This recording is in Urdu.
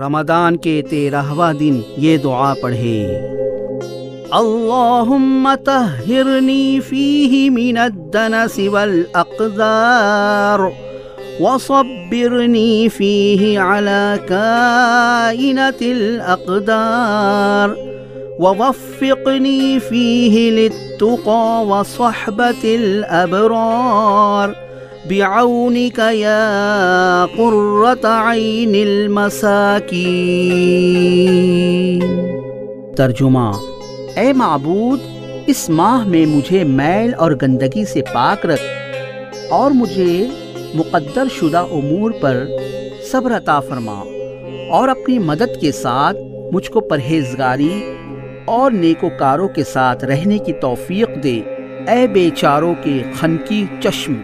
رمضان کے 13واں دن یہ دعا پڑھے۔ اللہم طہرنی فیہ من الدنس والاقدار وصبرنی فیہ علی کائنۃ الاقدار ووفقنی فیہ للتقی وصحبۃ الابرار بعونك يا قرة عين المساكين۔ ترجمہ: اے معبود، اس ماہ میں مجھے میل اور گندگی سے پاک رکھ اور مجھے مقدر شدہ امور پر صبر عطا فرما، اور اپنی مدد کے ساتھ مجھ کو پرہیزگاری اور نیکوکاروں کے ساتھ رہنے کی توفیق دے۔ اے بیچاروں کے خنکی چشم!